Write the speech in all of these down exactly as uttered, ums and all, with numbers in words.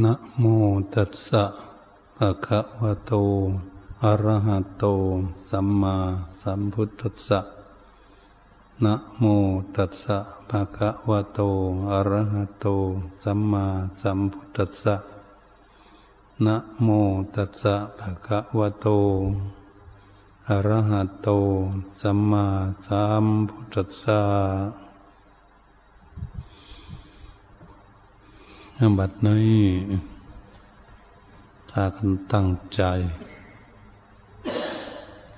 นะโมตัสสะภะคะวะโตอะระหะโตสัมมาสัมพุทธัสสะนะโมตัสสะภะคะวะโตอะระหะโตสัมมาสัมพุทธัสสะนะโมตัสสะภะคะวะโตอะระหะโตสัมมาสัมพุทธัสสะบัดนี้ถ้ากันตั้งใจ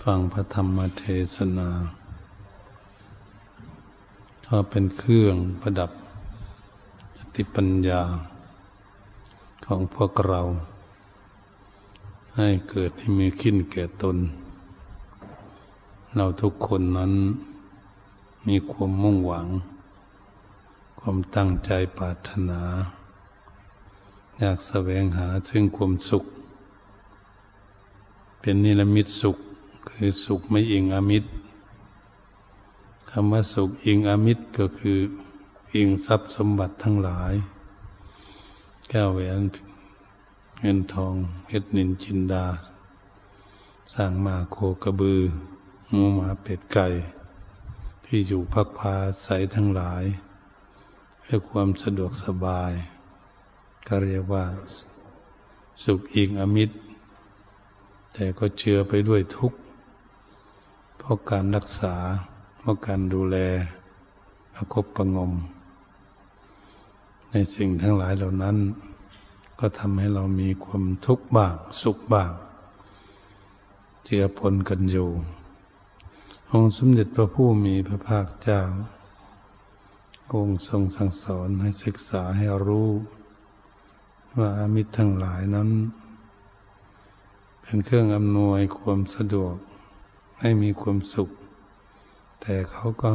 ฟังพระธรรมเทศนาถ้าเป็นเครื่องประดับสติปัญญาของพวกเราให้เกิดให้มีขึ้นแก่ตนเราทุกคนนั้นมีความมุ่งหวังความตั้งใจปรารถนาอยากแสวงหาซึ่งความสุขเป็นนิรมิตสุขคือสุขไม่อิงอามิตรคำว่าสุขอิงอามิตรก็คืออิงทรัพย์สมบัติทั้งหลายแก้วแหวนเงินทองเพชรนิลจินดาสร้างมาโคกระบือหมูหมาเป็ดไก่ที่อยู่พักพาอาศัยทั้งหลายเพื่อความสะดวกสบายก็เรียกว่าสุขอิงอมิตรแต่ก็เจือไปด้วยทุกข์เพราะการรักษาเพราะการดูแลประคบประงมในสิ่งทั้งหลายเหล่านั้นก็ทำให้เรามีความทุกข์บ้างสุขบ้างเจือปนกันอยู่องค์สมเด็จพระผู้มีพระภาคเจ้าองค์ทรงสั่งสอนให้ศึกษาให้รู้ว่าอามิตรทั้งหลายนั้นเป็นเครื่องอำนวยความสะดวกให้มีความสุขแต่เขาก็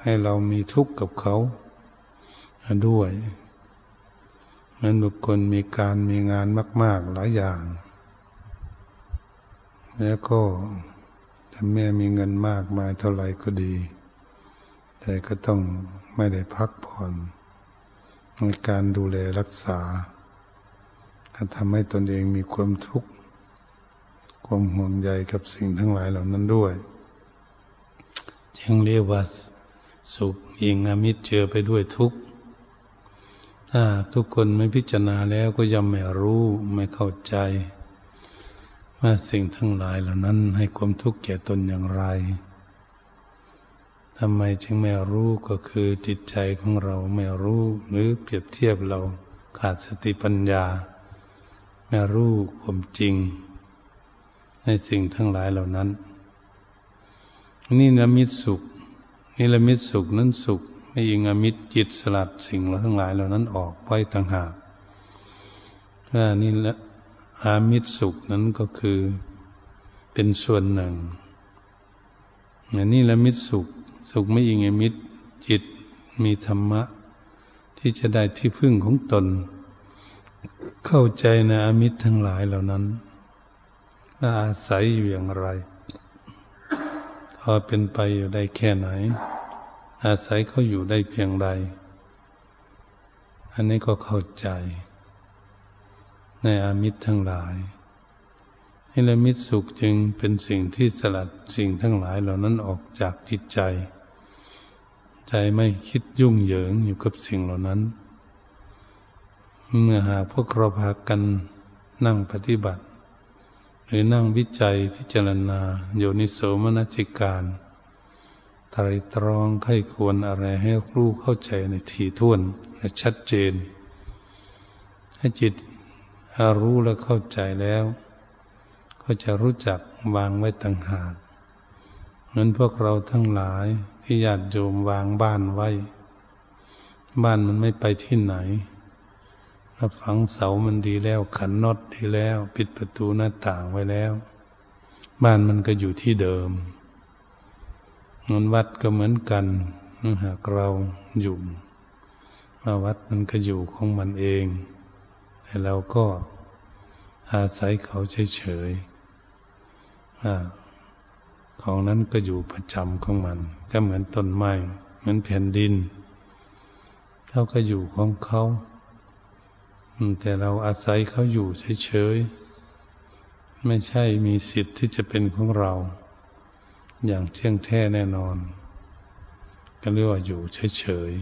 ให้เรามีทุกข์กับเขาด้วยนั้นบุคคลมีการมีงานมากๆหลายอย่างแล้วก็ถ้าแม่มีเงินมากมายเท่าไหร่ก็ดีแต่ก็ต้องไม่ได้พักผ่อนในการดูแลรักษาทำให้ตนเองมีความทุกข์ความห่วงใยกับสิ่งทั้งหลายเหล่านั้นด้วยจึงเรียกว่าสุขอิงอามิตรเจือไปด้วยทุกข์ถ้าทุกคนไม่พิจารณาแล้วก็ย่อมไม่รู้ไม่เข้าใจว่าสิ่งทั้งหลายเหล่านั้นให้ความทุกข์แก่ตนอย่างไรทำไมจึงไม่รู้ก็คือจิตใจของเราไม่รู้หรือเปรียบเทียบเราขาดสติปัญญาไม่รู้ความจริงในสิ่งทั้งหลายเหล่านั้นนิรมิตสุขนิรมิตสุขนั้นสุขไม่อิงอมิตรจิตสลัดสิ่งเหล่าทั้งหลายเหล่านั้นออกไปต่างหากถ้านิรอามิตรสุขนั้นก็คือเป็นส่วนหนึ่งนิรมิตสุขสุขไม่อิงอมิตรจิตมีธรรมะที่จะได้ที่พึ่งของตนเข้าใจในอามิตรทั้งหลายเหล่านั้นว่าอาศัยอยู่อย่างไรพอเป็นไปอยู่ได้แค่ไหนอาศัยเขาอยู่ได้เพียงใดอันนี้ก็เข้าใจในอามิตรทั้งหลายนิรมิตสุขจึงเป็นสิ่งที่สลัดสิ่งทั้งหลายเหล่านั้นออกจากจิตใจใจไม่คิดยุ่งเหยิงอยู่กับสิ่งเหล่านั้นเมื่อหากพวกเราพากันนั่งปฏิบัติหรือนั่งวิจัยพิจารณาโยนิโสมนสิการไตรตรองไข้ควรอะไรให้รู้เข้าใจในถี่ถ้วนและชัดเจนให้จิตรู้และเข้าใจแล้วก็จะรู้จักวางไว้ต่างหากเหมือนพวกเราทั้งหลายที่ญาติโยมวางบ้านไว้บ้านมันไม่ไปที่ไหนรับฝังเสามันดีแล้วขันน็อตดีแล้วปิดประตูหน้าต่างไว้แล้วบ้านมันก็อยู่ที่เดิมเงินวัดก็เหมือนกันหากเราอยู่มาวัดมันก็อยู่ของมันเองแต่เราก็อาศัยเขาเฉยๆของนั้นก็อยู่ประจำของมันก็เหมือนต้นไม้เหมือนแผ่นดินเขาก็อยู่ของเขา แต่เราอาศัยเขาอยู่เฉยๆไม่ใช่มีสิทธิ์ที่จะเป็นของเราอย่างเที่ยงแท้แน่นอนก็เรียกว่าอยู่เฉย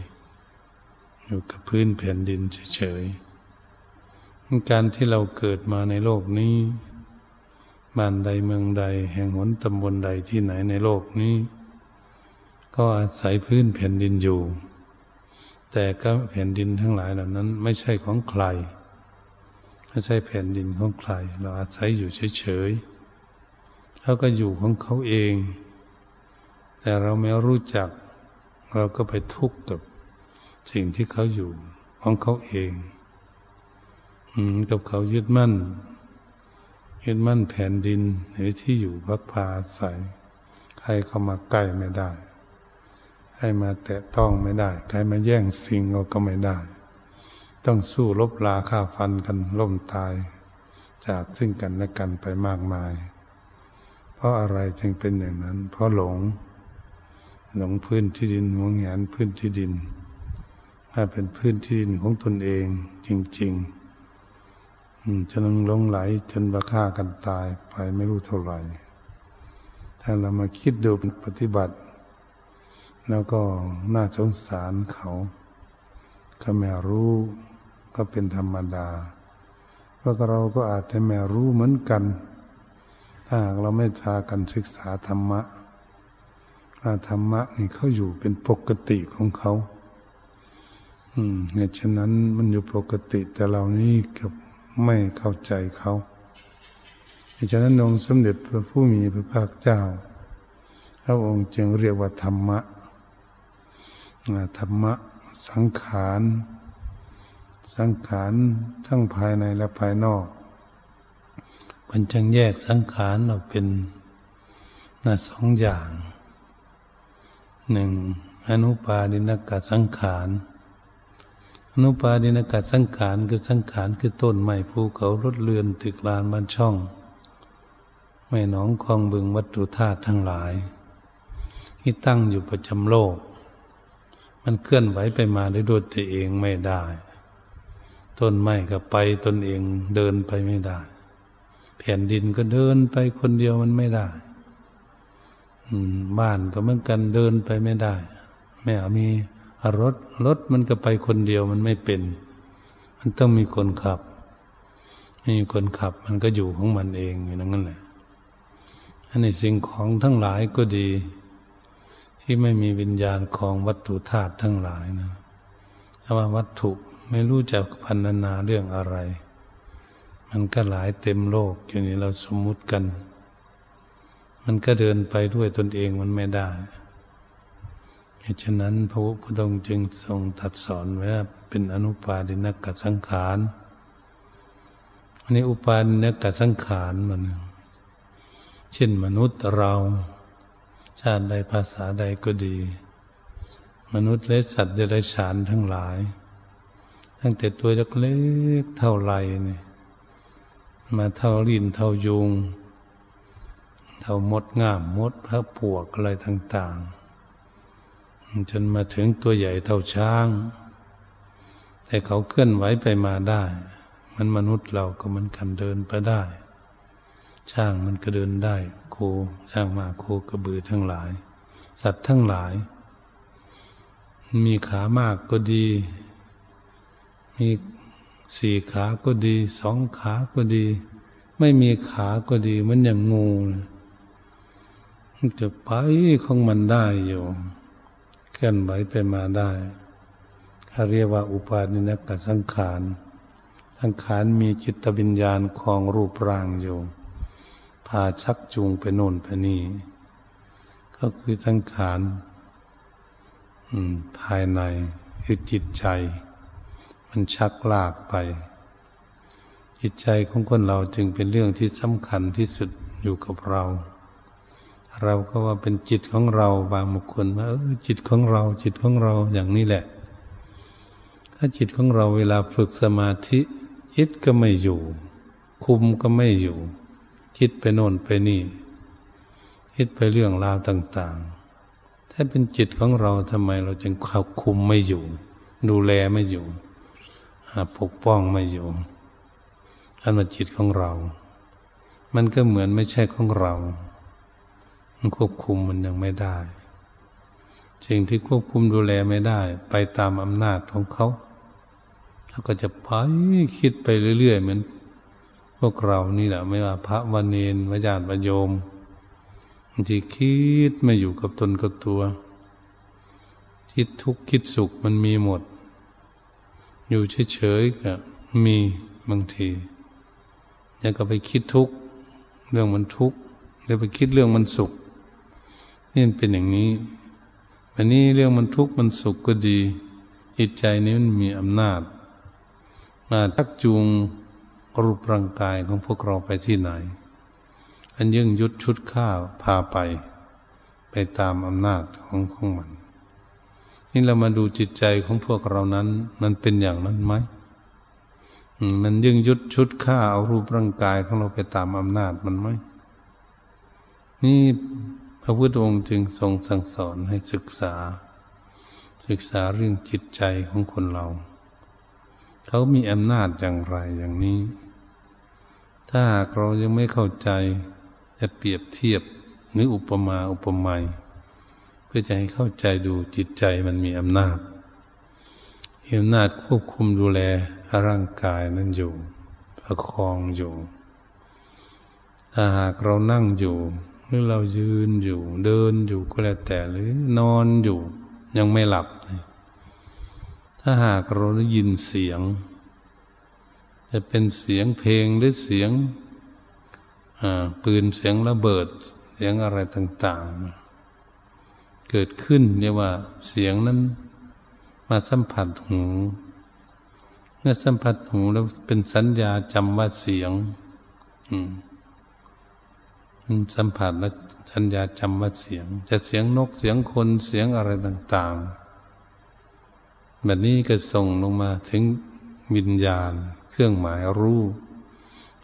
ๆอยู่กับพื้นแผ่นดินเฉยๆการที่เราเกิดมาในโลกนี้บ้านใดเมืองใดแห่งหนตำบลใดที่ไหนในโลกนี้ก็อาศัยพื้นแผ่นดินอยู่แต่ก็แผ่นดินทั้งหลายเหล่านั้นไม่ใช่ของใครไม่ใช่แผ่นดินของใครเราอาศัยอยู่เฉยๆเขาก็อยู่ของเขาเองแต่เราไม่รู้จักเราก็ไปทุกข์กับสิ่งที่เขาอยู่ของเขาเองอืมกับเขายึดมั่นยึดมั่นแผ่นดินหรือที่อยู่พักพาอาศัยใครเข้ามาใกล้ไม่ได้ใครมาแตะต้องไม่ได้ใครมาแย่งสิ่งเราก็ไม่ได้ต้องสู้ลบลาฆ่าฟันกันล่มตายจากซึ่งกันและกันไปมากมายเพราะอะไรจึงเป็นอย่างนั้นเพราะหลงหลงพื้นที่ดินหวงแหนพื้นที่ดินถ้าเป็นพื้นที่ดินของตนเองจริงๆจะหลงไหลจนว่าฆ่ากันตายไปไม่รู้เท่าไหร่ถ้าเรามาคิดดูปฏิบัติแล้วก็น่าสงสารเขาก็ไม่รู้ก็เป็นธรรมดาเพราะเราก็อาจจะไม่รู้เหมือนกันถ้าเราไม่พากันศึกษาธรรมะว่าธรรมะนี่เขาอยู่เป็นปกติของเขาอืมเหตุฉะนั้นมันอยู่ปกติแต่เรานี่กับไม่เข้าใจเขาเหตุฉะนั้นองค์สมเด็จพระผู้มีพระภาคเจ้าพระองค์จึงเรียกว่าธรรมะธรรมะสังขารสังขารทั้งภายในและภายนอกมันจึงแยกสังขารออกเป็นน่ะสองอย่างหนึ่งอนุปาดินกสังขารอนุปาดินกสังขารคือสังขารคือต้นไม้ภูเขารถเรือนตึกลานบ้านช่องแม่น้องคลองบึงวัตถุธาตุทั้งหลายที่ตั้งอยู่ประจำโลกมันเคลื่อนไหวไปมาได้ด้วยตัวเองไม่ได้ต้นไม้ก็ไปตนเองเดินไปไม่ได้แผ่นดินก็เดินไปคนเดียวมันไม่ได้บ้านก็เหมือนกันเดินไปไม่ได้แม่มีรถรถมันก็ไปคนเดียวมันไม่เป็นมันต้องมีคนขับมีคนขับมันก็อยู่ของมันเองอย่างนั้นแหละอันนี้สิ่งของทั้งหลายก็ดีที่ไม่มีวิญญาณของวัตถุธาตุทั้งหลายนะคำว่าวัตถุไม่รู้จักพรรณนาเรื่องอะไรมันก็หลายเต็มโลกอยู่นี่เราสมมุติกันมันก็เดินไปด้วยตนเองมันไม่ได้เพราะฉะนั้นพระพุทธองค์จึงทรงตรัสสอนไว้ว่าเป็นอนุปาดินกสังขารอันนี้อุปาดินกสังขารมันเช่นมนุษย์เราชาติใดภาษาใดก็ดีมนุษย์และสัตว์เดรัจฉานทั้งหลายตั้งแต่ตัวเล็กๆเท่าไรนี่มาเท่าลิ้นเท่ายุงเท่ามดง่ามมดพระปวกอะไรต่างๆจนมาถึงตัวใหญ่เท่าช้างแต่เขาเคลื่อนไหวไปมาได้มันมนุษย์เราก็มันกันเดินไปได้ช้างมันก็เดินได้โคช้างม้าโคกระบือทั้งหลายสัตว์ทั้งหลายมีขามากก็ดีมีสี่ขาก็ดีสองขาก็ดีไม่มีขาก็ดีมันอย่างงูมันจะไปของมันได้อยู่เคลื่อนไหวไปมาได้เขาเรียกว่าอุปาดินกสังขารสังขารมีจิตวิญญาณครองรูปร่างอยู่พาชักจูงไปโน่นไปนี่ก็คือสังขารภายในคือจิตใจมันชักลากไปจิตใจของคนเราจึงเป็นเรื่องที่สำคัญที่สุดอยู่กับเราเราก็ว่าเป็นจิตของเราบางบุคคลว่าเออจิตของเราจิตของเราอย่างนี้แหละถ้าจิตของเราเวลาฝึกสมาธิจิตก็ไม่อยู่คุมก็ไม่อยู่คิดไปโน่นไปนี่คิดไปเรื่องราวต่างๆถ้าเป็นจิตของเราทำไมเราจึงควบคุมไม่อยู่ดูแลไม่อยู่ ปกป้องไม่อยู่อันว่าจิตของเรามันก็เหมือนไม่ใช่ของเรามันควบคุมมันยังไม่ได้สิ่งที่ควบคุมดูแลไม่ได้ไปตามอำนาจของเขาเขาก็จะไปคิดไปเรื่อยๆเหมือนพวกเรานี่แหละไม่ว่าพระวันเนรวิญญาณประโยมที่คิดไม่อยู่กับตนกับตัวคิดทุกข์คิดสุขมันมีหมดอยู่เฉยๆก็มีบางทีแล้วก็ไปคิดทุกข์เรื่องมันทุกข์แล้วไปคิดเรื่องมันสุขนี่มันเป็นอย่างนี้อันนี้เรื่องมันทุกข์มันสุขก็ดีจิตใจนี้มันมีอำนาจมาทักจูงรูปร่างกายของพวกเราไปที่ไหนอันยึงยุดชุดข้าพาไปไปตามอำนาจของของมันนี่เรามาดูจิตใจของพวกเรานั้นมันเป็นอย่างนั้นไหมมันยึงยุดชุดข้าเอารูปร่างกายของเราไปตามอำนาจมันไหมนี่พระพุทธองค์จึงทรงสั่งสอนให้ศึกษาศึกษาเรื่องจิตใจของคนเราเขามีอำนาจอย่างไรอย่างนี้ถ้าหากเรายังไม่เข้าใจจะเปรียบเทียบหรืออุปมาอุปไมยเพื่อจะให้เข้าใจดูจิตใจมันมีอำนาจอำนาจควบคุมดูแลร่างกายนั้นอยู่ประคองอยู่ถ้าหากเรานั่งอยู่หรือเรายืนอยู่เดินอยู่ก็แล้วแต่หรือนอนอยู่ยังไม่หลับถ้าหากเราได้ยินเสียงจะเป็นเสียงเพลงหรือเสียงปืนเสียงระเบิดเสียงอะไรต่างๆเกิดขึ้นเรียกว่าเสียงนั้นมาสัมผัสหูเมื่อสัมผัสหูแล้วเป็นสัญญาจำว่าเสียงสัมผัสและสัญญาจำว่าเสียงจะเสียงนกเสียงคนเสียงอะไรต่างๆแบบนี้ก็ส่งลงมาถึงวิญญาณเครื่องหมายรู้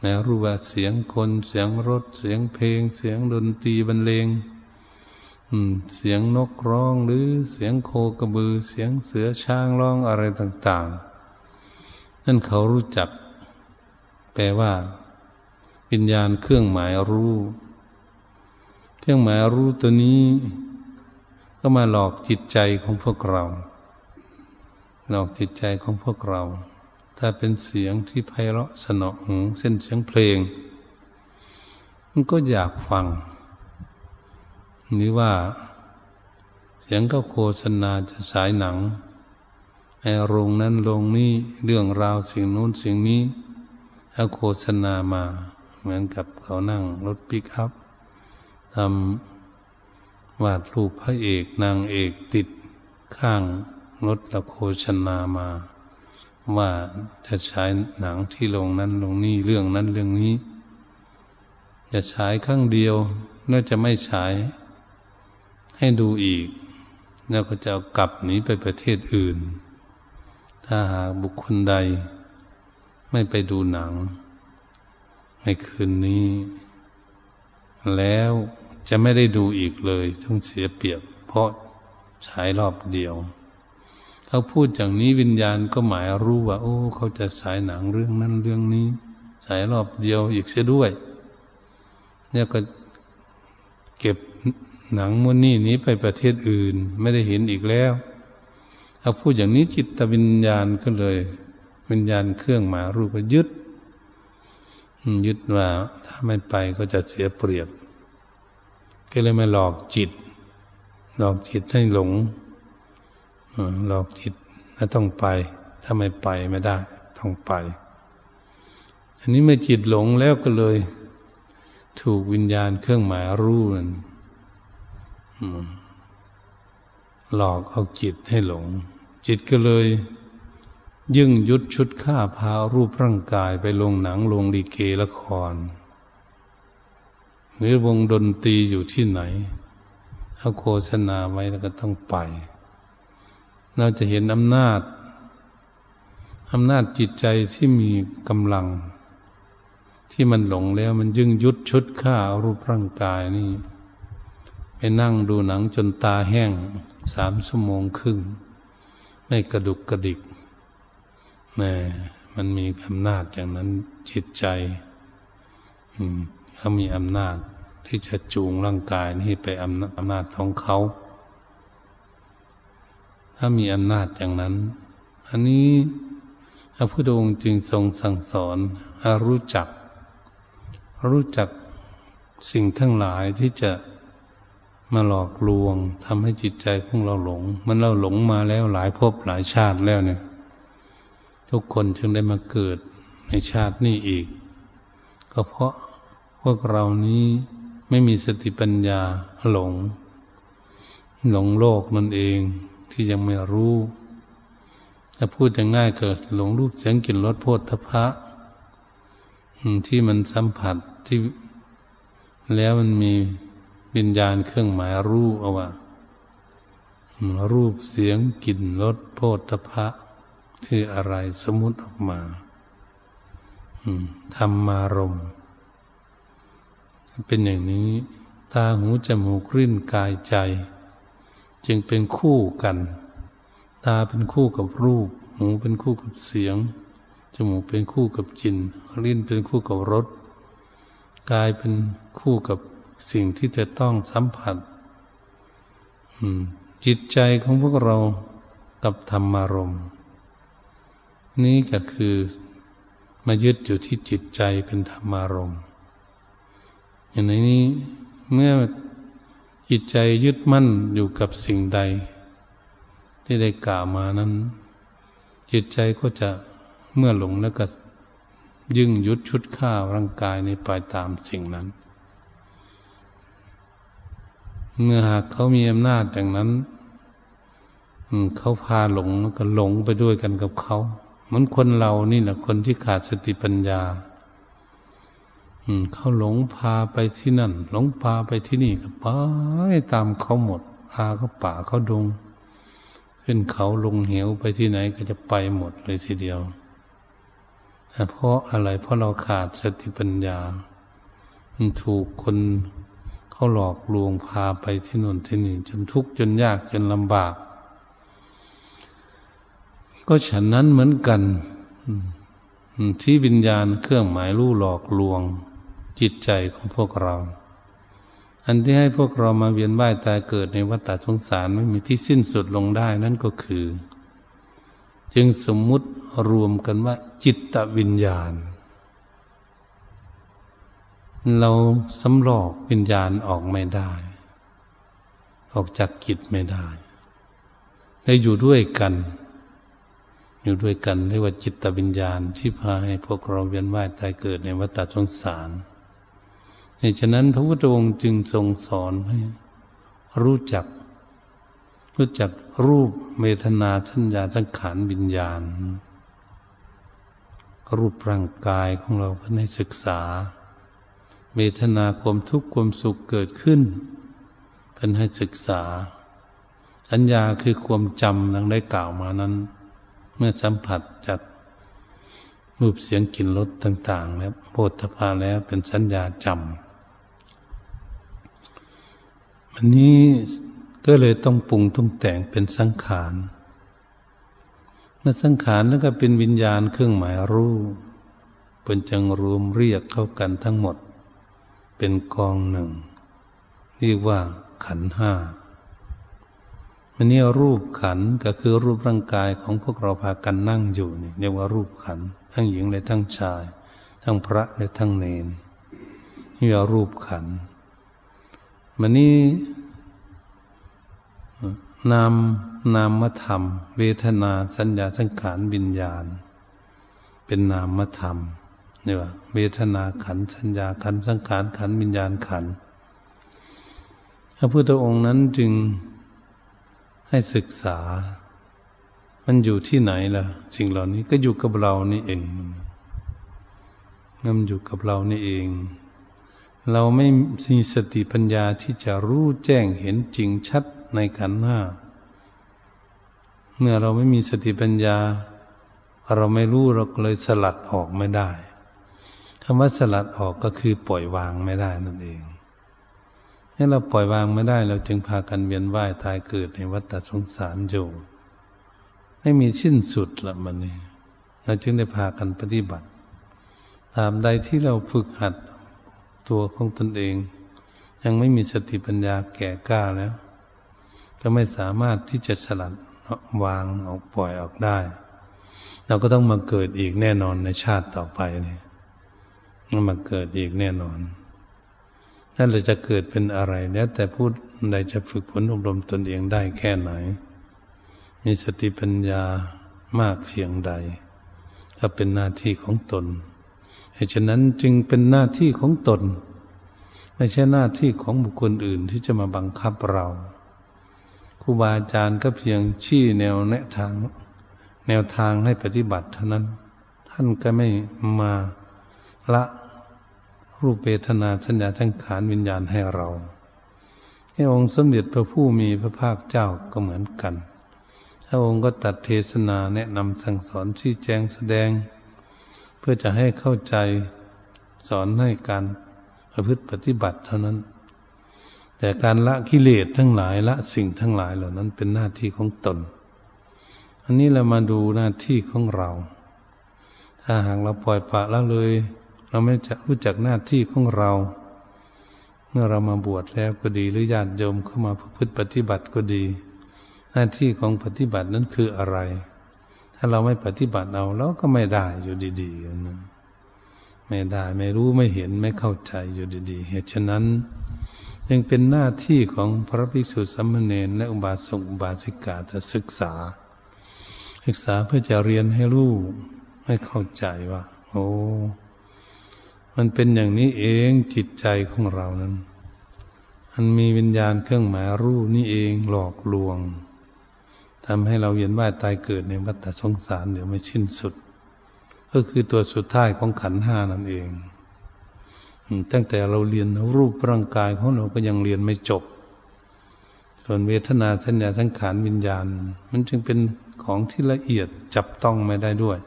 นะรู้ว่าเสียงคนเสียงรถเสียงเพลงเสียงดนตรีบรรเลงอืมเสียงนกร้องหรือเสียงโคกระบือเสียงเสือช้างร้องอะไรต่างๆนั่นเขารู้จักแปลว่าวิญญาณเครื่องหมายรู้เครื่องหมายรู้ตัวนี้ก็มาหลอกจิตใจของพวกเราหลอกจิตใจของพวกเราถ้าเป็นเสียงที่ไพเราะสนอหูเส้นเสียงเพลงมันก็อยากฟังหรือว่าเสียงก็โฆษณาจะฉายหนังไอโรงนั้นโรงนี้เรื่องราวสิ่งนู้นสิ่งนี้เอาโฆษณามาเหมือนกับเขานั่งรถปิกอัพทำวาดรูปพระเอกนางเอกติดข้างรถแล้วโฆษณามาว่าจะฉายหนังที่โรงนั้นโรงนี้เรื่องนั้นเรื่องนี้จะฉายครั้งเดียวแล้วจะไม่ฉายให้ดูอีกแล้วก็จะกลับหนีไปประเทศอื่นถ้าหากบุคคลใดไม่ไปดูหนังในคืนนี้แล้วจะไม่ได้ดูอีกเลยต้องเสียเปรียบเพราะฉายรอบเดียวเขาพูดอย่างนี้วิญญาณก็หมายรู้ว่าโอ้เขาจะฉายหนังเรื่องนั้นเรื่องนี้ฉายรอบเดียวอีกเสียด้วยเนี่ยก็เก็บหนังม้วนนี้นี้ไปประเทศอื่นไม่ได้เห็นอีกแล้วเขาพูดอย่างนี้จิตวิญญาณก็เลยวิญญาณเครื่องหมายรู้ก็ยึดยึดว่าถ้าไม่ไปก็จะเสียเปรียบก็เลยมาหลอกจิตหลอกจิตให้หลงหลอกจิตว่าต้องไปถ้าไม่ไปไม่ได้ต้องไปอันนี้เมื่อจิตหลงแล้วก็เลยถูกวิญญาณเครื่องหมายรู้นั่นหลอกเอาจิตให้หลงจิตก็เลยยึ่งยุดชุดข้าพารูปร่างกายไปลงหนังลงลิเกละครหรือวงดนตรีอยู่ที่ไหนเอาโฆษณาไว้แล้วก็ต้องไปเราจะเห็นอำนาจอำนาจจิตใจที่มีกำลังที่มันหลงแล้วมันยึ่งยุดชุดข้ารูปร่างกายนี่ไปนั่งดูหนังจนตาแห้งสามชั่วโมงครึ่งไม่กระดุกกระดิก แม่มันมีอำนาจอย่างนั้นจิตใจเขามีอำนาจที่จะจูงร่างกายนี่ไปอำ อำนาจของเขาถ้ามีอำนาจอย่างนั้นอันนี้พระพุทธองค์จึงทรงสั่งสอนให้รู้จักรู้จักสิ่งทั้งหลายที่จะมาหลอกลวงทำให้จิตใจของเราหลงมันเราหลงมาแล้วหลายภพหลายชาติแล้วเนี่ยทุกคนจึงได้มาเกิดในชาตินี้อีกก็เพราะพวกเรานี้ไม่มีสติปัญญาหลงหลงโลกนั่นเองที่ยังไม่รู้ถ้าพูดจะง่ายเกิดหลงรูปเสียงกลิ่นรสโผฏฐัพพะที่มันสัมผัสที่แล้วมันมีวิญญาณเครื่องหมายรู้เอาว่ารูปเสียงกลิ่นรสโผฏฐัพพะคืออะไรสมมุติออกมาธรรมารมณ์เป็นอย่างนี้ตาหูจมูกลิ้นกายใจจึงเป็นคู่กันตาเป็นคู่กับรูปหูเป็นคู่กับเสียงจมูกเป็นคู่กับกลิ่นลิ้นเป็นคู่กับรสกายเป็นคู่กับสิ่งที่จะต้องสัมผัสจิตใจของพวกเรากับธรรมารมณ์นี่ก็คือมายึดอยู่ที่จิตใจเป็นธรรมารมณ์อย่างนี้เมื่อจิตใจยึดมั่นอยู่กับสิ่งใดที่ได้กล่าวมานั้นจิตใจก็จะเมื่อหลงแล้วก็ยึ่งยึดชุดข้าวร่างกายในไปตามสิ่งนั้นเมื่อหากเขามีอำนาจอย่างนั้นเขาพาหลงแล้วก็หลงไปด้วยกันกับเขาเหมือนคนเรานี่แหละคนที่ขาดสติปัญญาเขาหลงพาไปที่นั่นหลงพาไปที่นี่ก็ไปตามเขาหมดพาเขาป่าเขาดงขึ้นเขาลงเหวไปที่ไหนก็จะไปหมดเลยทีเดียวเพราะอะไรเพราะเราขาดสติปัญญาถูกคนเขาหลอกลวงพาไปที่โน่นที่นี่จนทุกข์จนยากจนลำบากก็ฉะนั้นเหมือนกันที่วิญญาณเครื่องหมายรู้หลอกลวงจิตใจของพวกเราอันที่ให้พวกเรามาเวียนว่ายตายเกิดในวัฏสงสารไม่มีที่สิ้นสุดลงได้นั่นก็คือจึงสมมุติรวมกันว่าจิตวิญญาณเราสำรอกวิญญาณออกไม่ได้ออกจากจิตไม่ได้ได้อยู่ด้วยกันอยู่ด้วยกันเรียกว่าจิตวิญญาณที่พาให้พวกเราเวียนว่ายตายเกิดในวัฏสงสารในฉะนั้นพระพุทธองค์จึงทรงสอนให้รู้จักรู้จักรูปเวทนาสัญญาสังขารวิญญาณรูปร่างกายของเราก็ให้ศึกษาเวทนาความทุกข์ความสุขเกิดขึ้นเป็นให้ศึกษาสัญญาคือความจำดังได้กล่าวมานั้นเมื่อสัมผัสจากรูปเสียงกลิ่นรสต่างๆแล้วโผฏฐัพพะแล้วเป็นสัญญาจำวันนี้ก็เลยต้องปรุงต้องแต่งเป็นสังขารเมื่อสังขารแล้วก็เป็นวิญญาณเครื่องหมายรู้เป็นจังรวมเรียกเข้ากันทั้งหมดเป็นกองหนึ่งเรียกว่าขันธ์ห้าอันนี้รูปขันก็คือรูปร่างกายของพวกเราพากันนั่งอยู่นี่เรียกว่ารูปขันทั้งหญิงและทั้งชายทั้งพระและทั้งเณรนี่ว่ารูปขันมันนี่นามนามธรรมเวทนาสัญญาสังขารวิญญาณเป็นนามธรรมนี่ว่าเวทนาขันสัญญาขันสังขารขันวิญญาณขันพระพุทธองค์นั้นจึงให้ศึกษามันอยู่ที่ไหนล่ะสิ่งเหล่านี้ก็อยู่กับเรานี่เองมันอยู่กับเรานี่เองเราไม่มีสติปัญญาที่จะรู้แจ้งเห็นจริงชัดในขันธ์ห้าเมื่อเราไม่มีสติปัญญาเราไม่รู้เราเลยสลัดออกไม่ได้คำว่าสลัดออกก็คือปล่อยวางไม่ได้นั่นเองให้เราปล่อยวางไม่ได้เราจึงพากันเวียนว่ายตายเกิดในวัฏสงสารอยู่ไม่มีสิ้นสุดละมันนี่ เราจึงได้พากันปฏิบัติตามใดที่เราฝึกหัดตัวของตนเองยังไม่มีสติปัญญาแก่กล้าแล้วก็ไม่สามารถที่จะสลัดวางออกปล่อยออกได้เราก็ต้องมาเกิดอีกแน่นอนในชาติต่อไปนี่มาเกิดอีกแน่นอนนั่นเราจะเกิดเป็นอะไรแล้วแต่ผู้ใดจะฝึกฝนอบรมตนเองได้แค่ไหนมีสติปัญญามากเพียงใดก็เป็นหน้าที่ของตนเหตุฉะนั้นจึงเป็นหน้าที่ของตนไม่ใช่หน้าที่ของบุคคลอื่นที่จะมาบังคับเราครูบาอาจารย์ก็เพียงชี้แนวแนะทางแนวทางให้ปฏิบัติเท่านั้นท่านก็ไม่มาละรูปเวทนาสัญญาสังขารวิญญาณให้เราให้องค์สมเด็จพระผู้มีพระภาคเจ้าก็เหมือนกันพระองค์ก็ตรัสเทศนาแนะนำสั่งสอนชี้แจงแสดงเพื่อจะให้เข้าใจสอนให้การประพฤติปฏิบัติเท่านั้นแต่การละกิเลสทั้งหลายละสิ่งทั้งหลายเหล่านั้นเป็นหน้าที่ของตนอันนี้เรามาดูหน้าที่ของเราถ้าหากเราปล่อยปละละเลยเราไม่จะรู้จักหน้าที่ของเราเมื่อเรามาบวชแล้วก็ดีหรือญาติโยมเข้ามาประพฤติปฏิบัติก็ดีหน้าที่ของปฏิบัตินั้นคืออะไรถ้าเราไม่ปฏิบัติเอาเราก็ไม่ได้อยู่ดีๆนะไม่ได้ไม่รู้ไม่เห็นไม่เข้าใจอยู่ดีๆเหตุฉะนั้นยังเป็นหน้าที่ของพระภิกษุสามเณรและอุบาสกอุบาสิกาจะศึกษาศึกษาเพื่อจะเรียนให้รู้ให้เข้าใจว่าโอ้มันเป็นอย่างนี้เองจิตใจของเรานั้นมันมีวิญญาณเครื่องหมายรู้นี่เองหลอกลวงทำให้เราเวียนว่ายตายเกิดในวัฏสงสารเดี๋ยวไม่สิ้นสุดก็คือตัวสุดท้ายของขันธ์ห้านั่นเองตั้งแต่เราเรียนรูปร่างกายของเราก็ยังเรียนไม่จบส่วนเวทนาสัญญาสังขารวิญญาณมันจึงเป็นของที่ละเอียดจับต้องไม่ได้ด้วย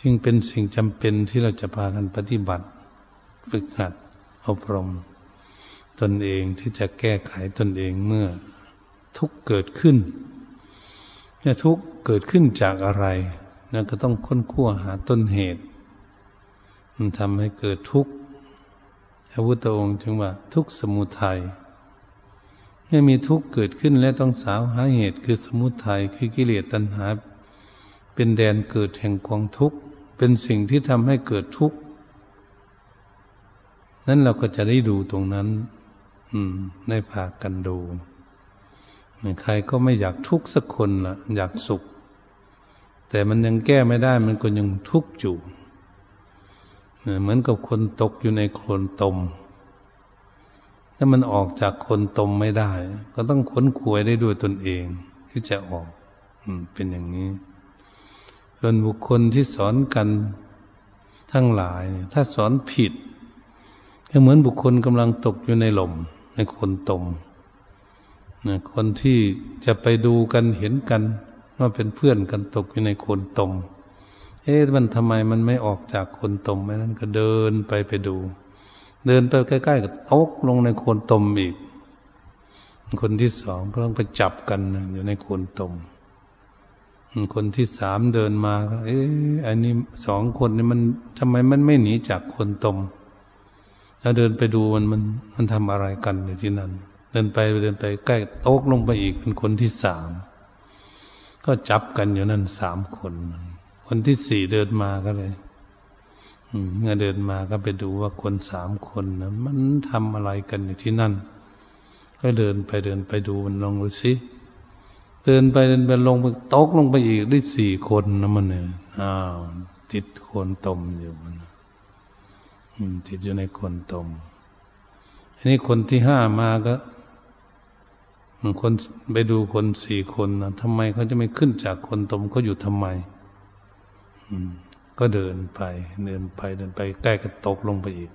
จึงเป็นสิ่งจำเป็นที่เราจะพากันปฏิบัติฝึกหัดอบรมตนเองที่จะแก้ไขตนเองเมื่อทุกข์เกิดขึ้นเมื่อทุกข์เกิดขึ้นจากอะไรนั่นก็ต้องค้นคว้าหาต้นเหตุมันทำให้เกิดทุกข์พระพุทธองค์จึงว่าทุกขสมุทัยเมื่อมีทุกข์เกิดขึ้นและต้องสาวหาเหตุคือสมุทัยคือกิเลสตัณหาเป็นแดนเกิดแห่งความทุกข์เป็นสิ่งที่ทำให้เกิดทุกข์นั้นเราก็จะได้ดูตรงนั้นได้พากันดูใครก็ไม่อยากทุกข์สักคนล่ะอยากสุขแต่มันยังแก้ไม่ได้มันก็ยังทุกข์อยู่เหมือนกับคนตกอยู่ในโคลนตมถ้ามันออกจากโคลนตมไม่ได้ก็ต้องค้นคว้าได้ด้วยตนเองที่จะออกเป็นอย่างนี้ส่วนบุคคลที่สอนกันทั้งหลายถ้าสอนผิดก็เหมือนบุคคลกำลังตกอยู่ในหล่มในโคลนตมคนที่จะไปดูกันเห็นกันว่าเป็นเพื่อนกันตกอยู่ในโคลนตมเอ๊ะมันทำไมมันไม่ออกจากโคลนตมไม่นั้นก็เดินไปไปดูเดินไปใกล้ๆก็ตกลงในโคลนตมอีกคนที่สองก็ต้องไปจับกันอยู่ในโคลนตมคนที่สามเดินมาก็เอ๊ะอันนี้สองคนนี่มันทำไมมันไม่หนีจากโคลนตมแล้วเดินไปดูมันมันมันทำอะไรกันอยู่ที่นั่นเดินไปเดินไปใกล้ตกลงไปอีกเป็นคนที่สามก็จับกันอยู่นั่นสามคนคนที่สี่เดินมาก็เลยเมื่อเดินมาก็ไปดูว่าคนสามคนนะมันทำอะไรกันอยู่ที่นั่นก็เดินไปเดินไปดูมันลองดูสิเดินไปเดินไปลงไปตกลงไปอีกได้สี่คนนะมันเนี่ยอ้าวติดโคลนตมอยู่มันติดอยู่ในโคลนตมอันนี้คนที่ห้ามาก็คนไปดูคนสี่คนนะทำไมเขาจะไม่ขึ้นจากโคลนตมเขาอยู่ทำไมก็เดินไปเดินไปเดินไปใกล้ก็ตกลงไปอีก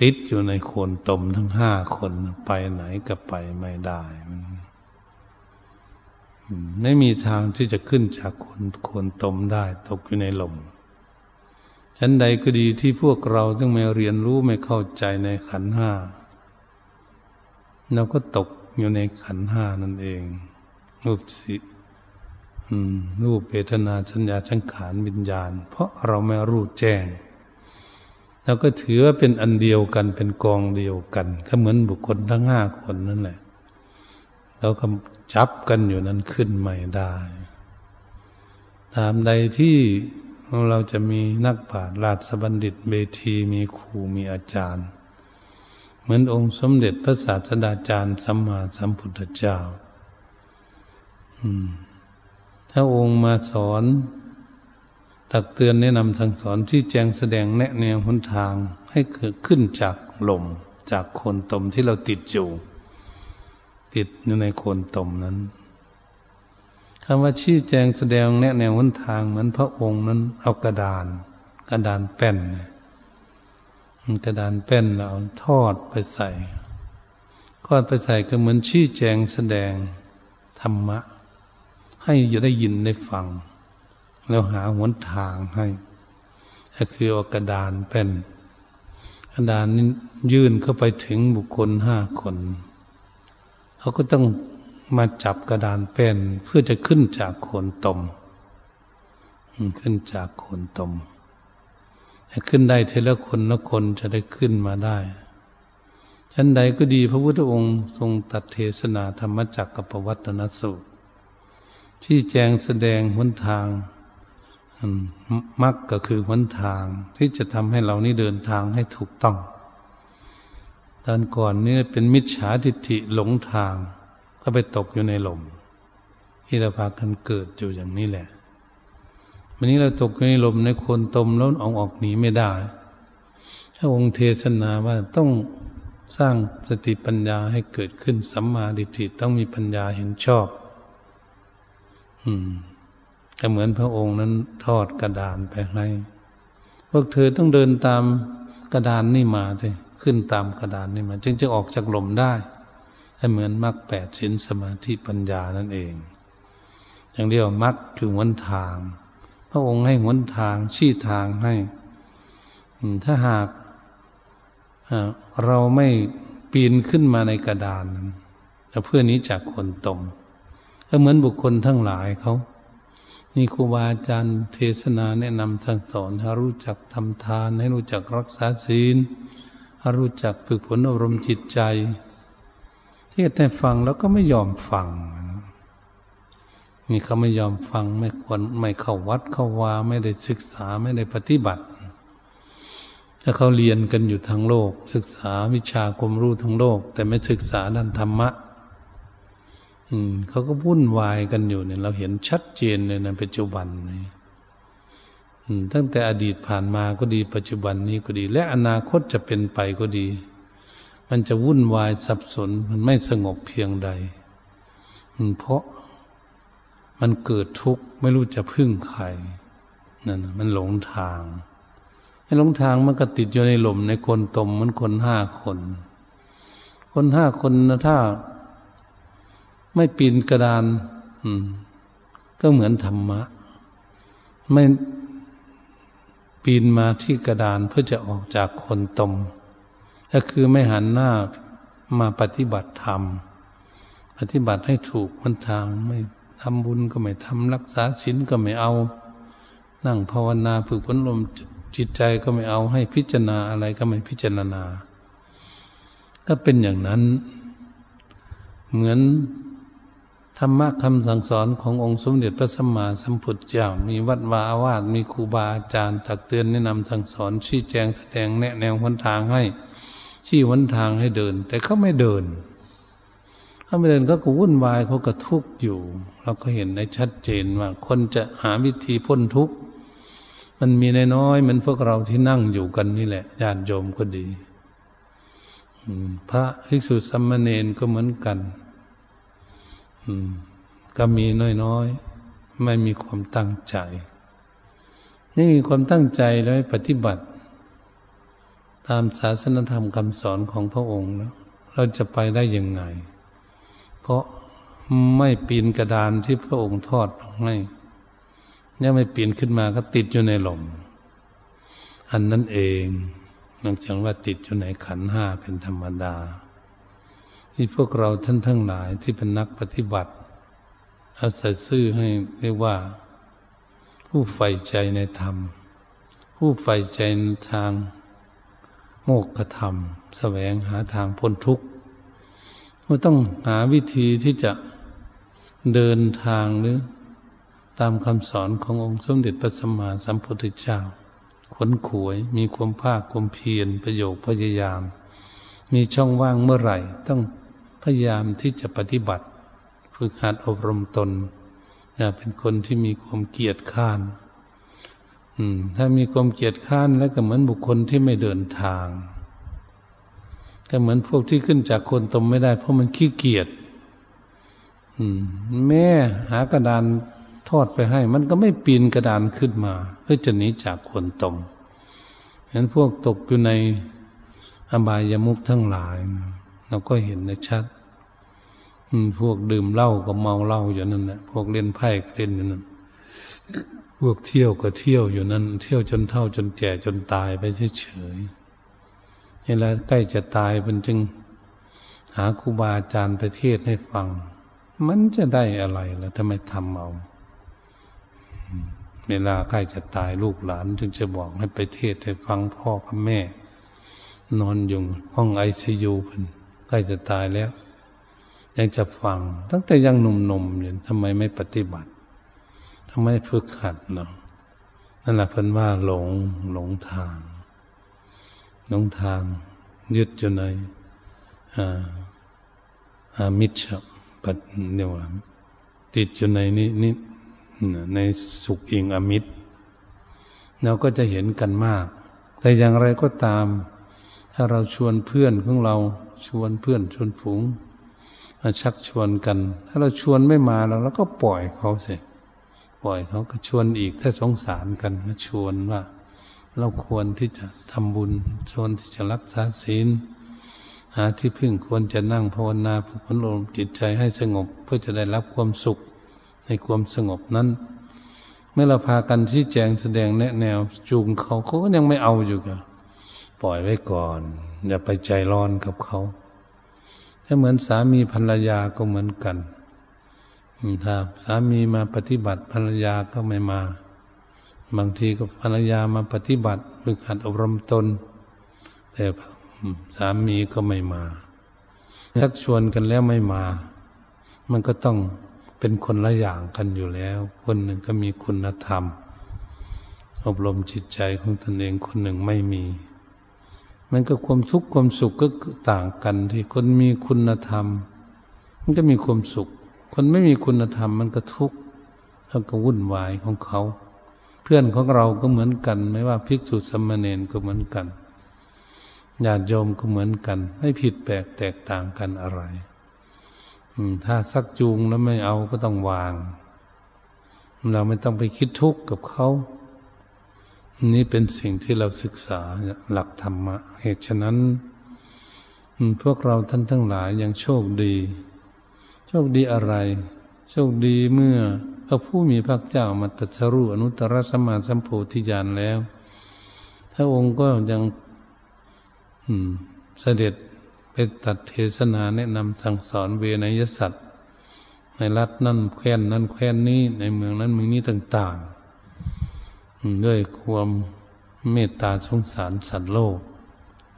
ติดอยู่ในโคลนตมทั้งห้าคนไปไหนก็ไปไม่ได้ไม่มีทางที่จะขึ้นจากโคลนโคลนตมได้ตกอยู่ในลมชั้นใดก็ดีที่พวกเราจึงไม่เรียนรู้ไม่เข้าใจในขันธ์ห้าเราก็ตกอยู่ในขันธ์ห้านั่นเองรูป รูปเวทนาสัญญาสังขารวิญญาณเพราะเราไม่รู้แจ้งเราก็ถือว่าเป็นอันเดียวกันเป็นกองเดียวกันก็เหมือนบุคคลทั้งห้าคนนั่นแหละเราก็จับกันอยู่นั้นขึ้นไม่ได้ตามใดที่เราจะมีนักปราชญ์ราชบัณฑิตเวทีมีครูมีอาจารย์เหมือนองค์สมเด็จพระศาสดาจารย์สัมมาสัมพุทธเจ้าถ้าองค์มาสอนตักเตือนแนะนำสั่งสอนชี้แจงแสดงแนะแนวหนทางให้เกิดขึ้นจากลมจากโคนตมที่เราติดอยู่ติดอยู่ในโคนตมนั้นคำว่าชี้แจงแสดงแนะแนวหนทางเหมือนพระองค์นั้นเอากระดานกระดานแป้นกระดานแป้นเราทอดไปใส่ทอดไปใส่ก็เหมือนชี้แจงแสดงธรรมะให้จะได้ยินได้ฟังแล้วหาหนทางให้ก็คือเอากระดานแป้นกระดานนี้ยื่นเข้าไปถึงบุคคลห้าคนเขาก็ต้องมาจับกระดานแป้นเพื่อจะขึ้นจากโคนตมขึ้นจากโคนตมจะขึ้นได้ทีละคนละคนจะได้ขึ้นมาได้ชั้นใดก็ดีพระพุทธองค์ทรงตรัสเทศนาธรรมจักรปวัตตนสูตรที่แจงแสดงหนทางมรรคก็คือหนทางที่จะทำให้เรานี่เดินทางให้ถูกต้องตอนก่อนนี่เป็นมิจฉาทิฏฐิหลงทางก็ไปตกอยู่ในหล่มที่เราพากันเกิดอยู่อย่างนี้แหละวันนี้เราตกอยู่ในหล่มในโคนตมแล้วเอาออกหนีไม่ได้ถ้าองค์เทศนาว่าต้องสร้างสติปัญญาให้เกิดขึ้นสัมมาทิฏฐิต้องมีปัญญาเห็นชอบอืมก็เหมือนพระองค์นั้นทอดกระดานไปให้พวกเธอต้องเดินตามกระดานนี่มาเลยขึ้นตามกระดานนี่มาจึงจะออกจากหล่มได้ให้เหมือนมรรคแปดศีลสมาธิปัญญานั่นเองอย่างเรียกว่ามรรคคือหนทางพระองค์ให้หนทางชี้ทางให้ถ้าหากเราไม่ปีนขึ้นมาในกระดานเพื่อนี้จากคนตมก็เหมือนบุคคลทั้งหลายเขามีครูบาอาจารย์เทศนาแนะนำสั่งสอนให้รู้จักทำทานให้รู้จักรักษาศีลให้รู้จักฝึกฝนอบรมจิตใจเทศแต่ฟังแล้วก็ไม่ยอมฟังนี่เขาไม่ยอมฟังไม่ควรไม่เข้าวัดเข้าวาไม่ได้ศึกษาไม่ได้ปฏิบัติถ้าเขาเรียนกันอยู่ทั้งโลกศึกษาวิชาความรู้ทั้งโลกแต่ไม่ศึกษาด้านธรรมะอืมเขาก็วุ่นวายกันอยู่เนี่ยเราเห็นชัดเจนเลยนะปัจจุบันนี้อืมตั้งแต่อดีตผ่านมาก็ดีปัจจุบันนี้ก็ดีและอนาคตจะเป็นไปก็ดีมันจะวุ่นวายสับสนมันไม่สงบเพียงใดอืมเพราะมันเกิดทุกข์ไม่รู้จะพึ่งใครนั่นมันหลงทางไอ้หลงทางมันก็ติดอยู่ในหล่มในคนตมเหมือนคนห้าคนคนห้าคนนะถ้าไม่ปีนกระดานก็เหมือนธรรมะไม่ปีนมาที่กระดานเพื่อจะออกจากโคนตมก็คือไม่หันหน้ามาปฏิบัติธรรมปฏิบัติให้ถูกหนทางไม่ทำบุญก็ไม่ทำรักษาศีลก็ไม่เอานั่งภาวนาฝึกฝนลมจิตใจก็ไม่เอาให้พิจารณาอะไรก็ไม่พิจารณาก็เป็นอย่างนั้นเหมือนธรรมะคำสั่งสอนขององค์สมเด็จพระสัมมาสัมพุทธเจ้ามีวัดวาอาวาสมีครูบาอาจารย์ตักเตือนแนะนำสั่งสอนชี้แจงแสดงแนะแนวหนทางให้ชี้หนทางให้เดินแต่เขาไม่เดินเขาไม่เดินเขาก็วุ่นวายเขาก็ทุกข์อยู่เราก็เห็นได้ชัดเจนว่าคนจะหาวิธีพ้นทุกข์มันมีน้อยๆมันพวกเราที่นั่งอยู่กันนี่แหละญาติโยมก็ดีพระภิกษุสามเณรก็เหมือนกันก็มีน้อยๆไม่มีความตั้งใจนี่มีความตั้งใจแล้วปฏิบัติตามศาสนธรรมคำสอนของพระองค์แล้วเราจะไปได้ยังไงเพราะไม่ปีนกระดานที่พระองค์ทอดให้ยังไม่ปีนขึ้นมาก็ติดอยู่ในหล่มอันนั้นเองนอกจากว่าติดอยู่ในขันธ์ห้าเป็นธรรมดาที่พวกเราท่านทั้งหลายที่เป็นนักปฏิบัติ เอาสัตย์ซื่อให้เรียกว่าผู้ใฝ่ใจในธรรมผู้ใฝ่ใจในทางโมกขธรรมแสวงหาทางพ้นทุกข์ก็ต้องหาวิธีที่จะเดินทางหรือตามคำสอนขององค์สมเด็จพระสัมมาสัมพุทธเจ้าขวนขวยมีความภาคความเพียรประโยคพยายามมีช่องว่างเมื่อไหร่ต้องพยายามที่จะปฏิบัติฝึกหัดอบรมตนอย่าเป็นคนที่มีความเกียจคร้านถ้ามีความเกียจคร้านแล้วก็เหมือนบุคคลที่ไม่เดินทางก็เหมือนพวกที่ขึ้นจากโคนตมไม่ได้เพราะมันขี้เกียจแม่หากระดานทอดไปให้มันก็ไม่ปีนกระดานขึ้นมาเพื่อจะหนีจากโคนตมฉะนั้นพวกตกอยู่ในอบายมุขทั้งหลายเราก็เห็นได้ชัดพวกดื่มเหล้าก็เมาเหล้าอยู่นั่นแหละพวกเล่นไพ่ก็เล่นอยู่นั่นพวกเที่ยวก็เที่ยวอยู่นั่นเที่ยวจนเฒ่าจนแก่จนตายไปเฉยๆเวลาใกล้จะตายมันจึงหาครูบาอาจารย์ไปเทศน์ให้ฟังมันจะได้อะไรล่ะทำไมทำเอาเวลาใกล้จะตายลูกหลานจึงจะบอกให้ไปเทศน์ให้ฟังพ่อกับแม่นอนอยู่ห้อง ไอ ซี ยู เพิ่นใกล้จะตายแล้วยังจะฟังตั้งแต่ยังหนุ่มๆอยู่ทำไมไม่ปฏิบัติทำไมฝึกหัดเนาะนั่นแหละเพิ่นว่าหลงหลงทางหลงทางยึดอยู่ในอ่าอามิชปัดเรียกว่าติดอยู่ในนี้นิดในสุขอิงอมิตรเราก็จะเห็นกันมากแต่อย่างไรก็ตามถ้าเราชวนเพื่อนของเราชวนเพื่อนชวนฝูงมาชักชวนกันถ้าเราชวนไม่มาเราแล้วก็ปล่อยเขาสิปล่อยเขาก็ชวนอีกถ้าสงสารกันก็ชวนว่าเราควรที่จะทำบุญชวนที่จะรักษาศีลหาที่พึ่งควรจะนั่งภาวนาเพื่ออบรมจิตใจให้สงบเพื่อจะได้รับความสุขในความสงบนั้นเมื่อเราพากันชี้แจงแสดงแนะแนวจูงเขาเขาก็ยังไม่เอาอยู่ก็ปล่อยไว้ก่อนอย่าไปใจร้อนกับเขาถ้าเหมือนสามีภรรยาก็เหมือนกันถ้าสามีมาปฏิบัติภรรยาก็ไม่มาบางทีก็ภรรยามาปฏิบัติฝึกหัดอบรมตนแต่สามีก็ไม่มาชักชวนกันแล้วไม่มามันก็ต้องเป็นคนละอย่างกันอยู่แล้วคนหนึ่งก็มีคุณธรรมอบรมจิตใจของตนเองคนหนึ่งไม่มีมันก็ความทุกข์ความสุขก็ต่างกันที่คนมีคุณธรรมมันก็มีความสุขคนไม่มีคุณธรรมมันก็ทุกข์แล้วก็วุ่นวายของเขาเพื่อนของเราก็เหมือนกันไม่ว่าภิกษุสามเณรก็เหมือนกันญาติโยมก็เหมือนกันไม่ผิดแปลกแตกต่างกันอะไรถ้าซักจูงแล้วไม่เอาก็ต้องวางเราไม่ต้องไปคิดทุกข์กับเขานี่เป็นสิ่งที่เราศึกษาหลักธรรมะเหตุฉะนั้นพวกเราท่านทั้งหลายยังโชคดีโชคดีอะไรโชคดีเมื่อพระผู้มีพระเจ้ามาตรัสรู้อนุตตรสัมมาสัมโพธิญาณแล้วพระองค์ก็ยังเสด็จไปตัดเทศนาแนะนำสั่งสอนเวนยสัตว์ในรัฐนั่นแคว้นนั่นแคว้นนี้ในเมืองนั้นเมืองนี้ต่างๆด้วยความเมตตาสงสารสัตว์โลก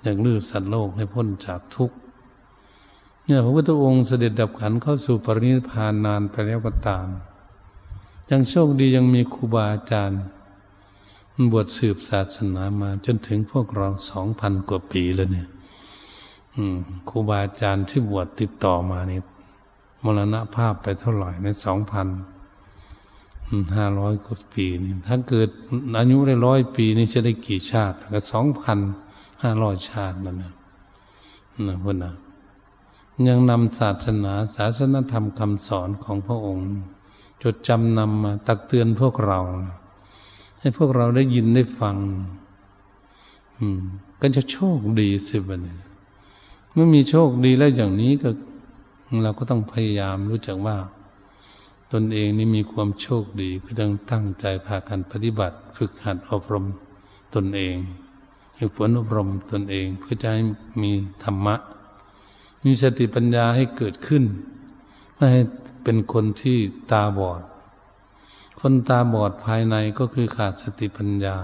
อยากลื้อสัตว์โลกให้พ้นจากทุกข์เนี่ยพระพุทธองค์เสด็จดับขันธ์เข้าสู่ปรินิพพานนานไปแล้วก็ตามยังโชคดียังมีครูบาอาจารย์บวชสืบศาสนามาจนถึงพวกเรา สองพัน กว่าปีแล้วเนี่ยครูบาอาจารย์ที่บวชติดต่อมานี่มรณภาพไปเท่าไหร่ใน สองพันห้าร้อย กว่าปีนี่ถ้าเกิดอายุได้หนึ่งร้อยปีนี่จะได้กี่ชาติก็ สองพันห้าร้อย ชาตินั่นน่ะนะพุ่นน่ะยังนำศาสนาศาสนธรรมคำสอนของพระองค์จดจำนำมาตักเตือนพวกเราให้พวกเราได้ยินได้ฟังก็จะโชคดีสิบัดนี้เมื่อมีโชคดีแล้วอย่างนี้ก็เราก็ต้องพยายามรู้จักว่าตนเองนี่มีความโชคดีคือต้องตั้งใจพากันปฏิบัติฝึกหัดอบรมตนเองฝึกฝนอบรมตนเองเพื่อจะให้มีธรรมะมีสติปัญญาให้เกิดขึ้นไม่ให้ เป็นคนที่ตาบอดคนตาบอดภายในก็คือขาดสติปัญญา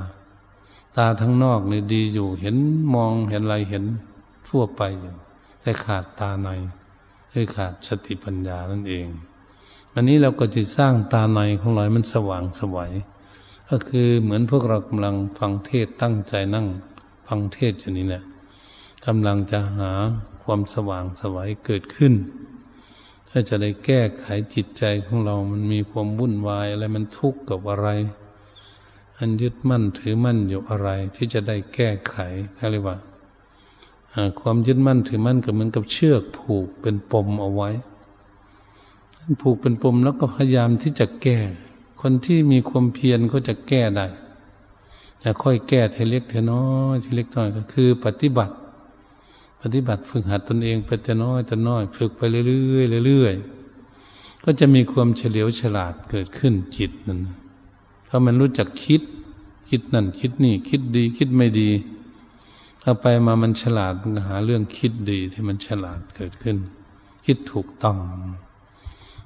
ตาทั้งนอกเนี่ยดีอยู่เห็นมองเห็นอะไรเห็นทั่วไปอยู่แต่ขาดตาในคือขาดสติปัญญานั่นเองอันนี้เราก็จะสร้างตาในของเราให้มันสว่างสวัยก็คือเหมือนพวกเรากำลังฟังเทศน์ตั้งใจนั่งฟังเทศน์อยู่นี่แหละกำลังจะหาความสว่างสวัยเกิดขึ้นถ้าจะได้แก้ไขจิตใจของเรามันมีความวุ่นวายอะไรมันทุกข์กับอะไรอันยึดมั่นถือมั่นอยู่อะไรที่จะได้แก้ไขอะไรวะความยึดมั่นถือมั่นก็เหมือนกับเชือกผูกเป็นปมเอาไว้ผูกเป็นปมแล้วก็พยายามที่จะแก้คนที่มีความเพียรเขาจะแก้ได้จะค่อยแก้ทีเล็กทีน้อยทีเล็กน้อยก็คือปฏิบัติปฏิบัติฝึกหัดตนเองไปแต่น้อยแต่น้อยฝึกไปเรื่อยๆเรื่อยๆก็จะมีความเฉลียวฉลาดเกิดขึ้นจิตนั้นเพราะมันรู้จักคิดคิดนั่นคิดนี่คิดดีคิดไม่ดีถ้าไปมามันฉลาดมันหาเรื่องคิดดีที่มันฉลาดเกิดขึ้นคิดถูกต้อง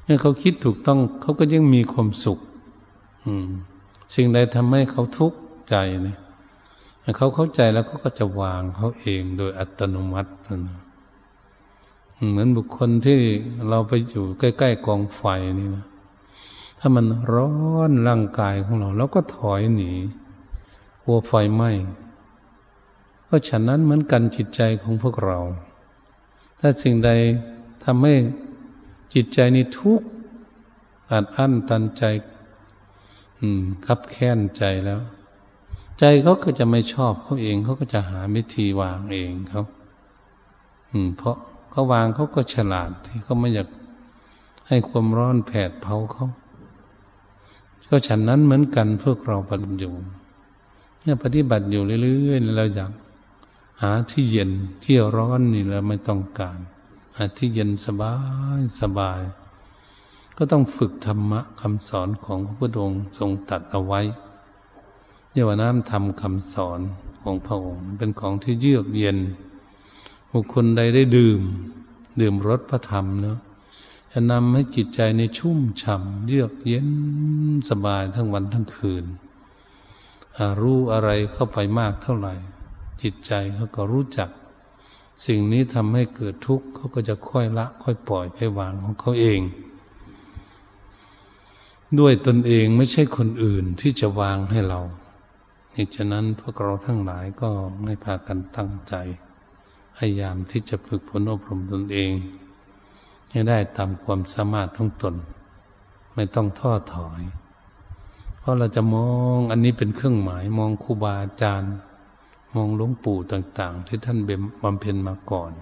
เมื่อเขาคิดถูกต้องเขาก็ยังมีความสุขสิ่งใดทำให้เขาทุกข์ใจเนี่ยเขาเข้าใจแล้วก็จะวางเขาเองโดยอัตโนมัติเหมือนบุคคลที่เราไปอยู่ใกล้ๆกองไฟนี่นะถ้ามันร้อนร่างกายของเราเราก็ถอยหนีกลัวไฟไหม้ก็ฉะนั้นเหมือนกันจิตใจของพวกเราถ้าสิ่งใดทำให้จิตใจนี่ทุกข์อัดอั้นตันใจคับแค้นใจแล้วใจเขาก็จะไม่ชอบเขาเองเขาก็จะหาวิธีวางเองเขาเพราะเขาวางเขาก็ฉลาดที่เขาไม่อยากให้ความร้อนแผดเผาเขาก็ฉันนั้นเหมือนกันพวกเราปฏิบัติอยู่เนี่ยปฏิบัติอยู่เรื่อยๆเราอยากหาที่เย็นที่ร้อนนี่เราไม่ต้องการหาที่เย็นสบายสบายก็ต้องฝึกธรรมะคำสอนของพระพุทธองค์ทรงตรัสเอาไว้เยาวน้ำธรรมคำสอนของพระองค์เป็นของที่เยือกเย็นบุคคลใดได้ดื่มดื่มรสพระธรรมเนาะจะนำให้จิตใจในชุ่มฉ่ำเยือกเย็นสบายทั้งวันทั้งคืนรู้อะไรเข้าไปมากเท่าไหร่จิตใจเขาก็รู้จักสิ่งนี้ทำให้เกิดทุกข์เขาก็จะค่อยละค่อยปล่อยค่อยวางของเขาเองด้วยตนเองไม่ใช่คนอื่นที่จะวางให้เราเหตุฉะนั้นพวกเราทั้งหลายก็ให้พากันตั้งใจพยายามที่จะฝึกฝนอบรมตนเองให้ได้ตามความสามารถของตนไม่ต้องท้อถอยเพราะเราจะมองอันนี้เป็นเครื่องหมายมองครูบาอาจารย์มองหลวงปู่ต่างๆที่ท่านบำเพ็ญมาก่อน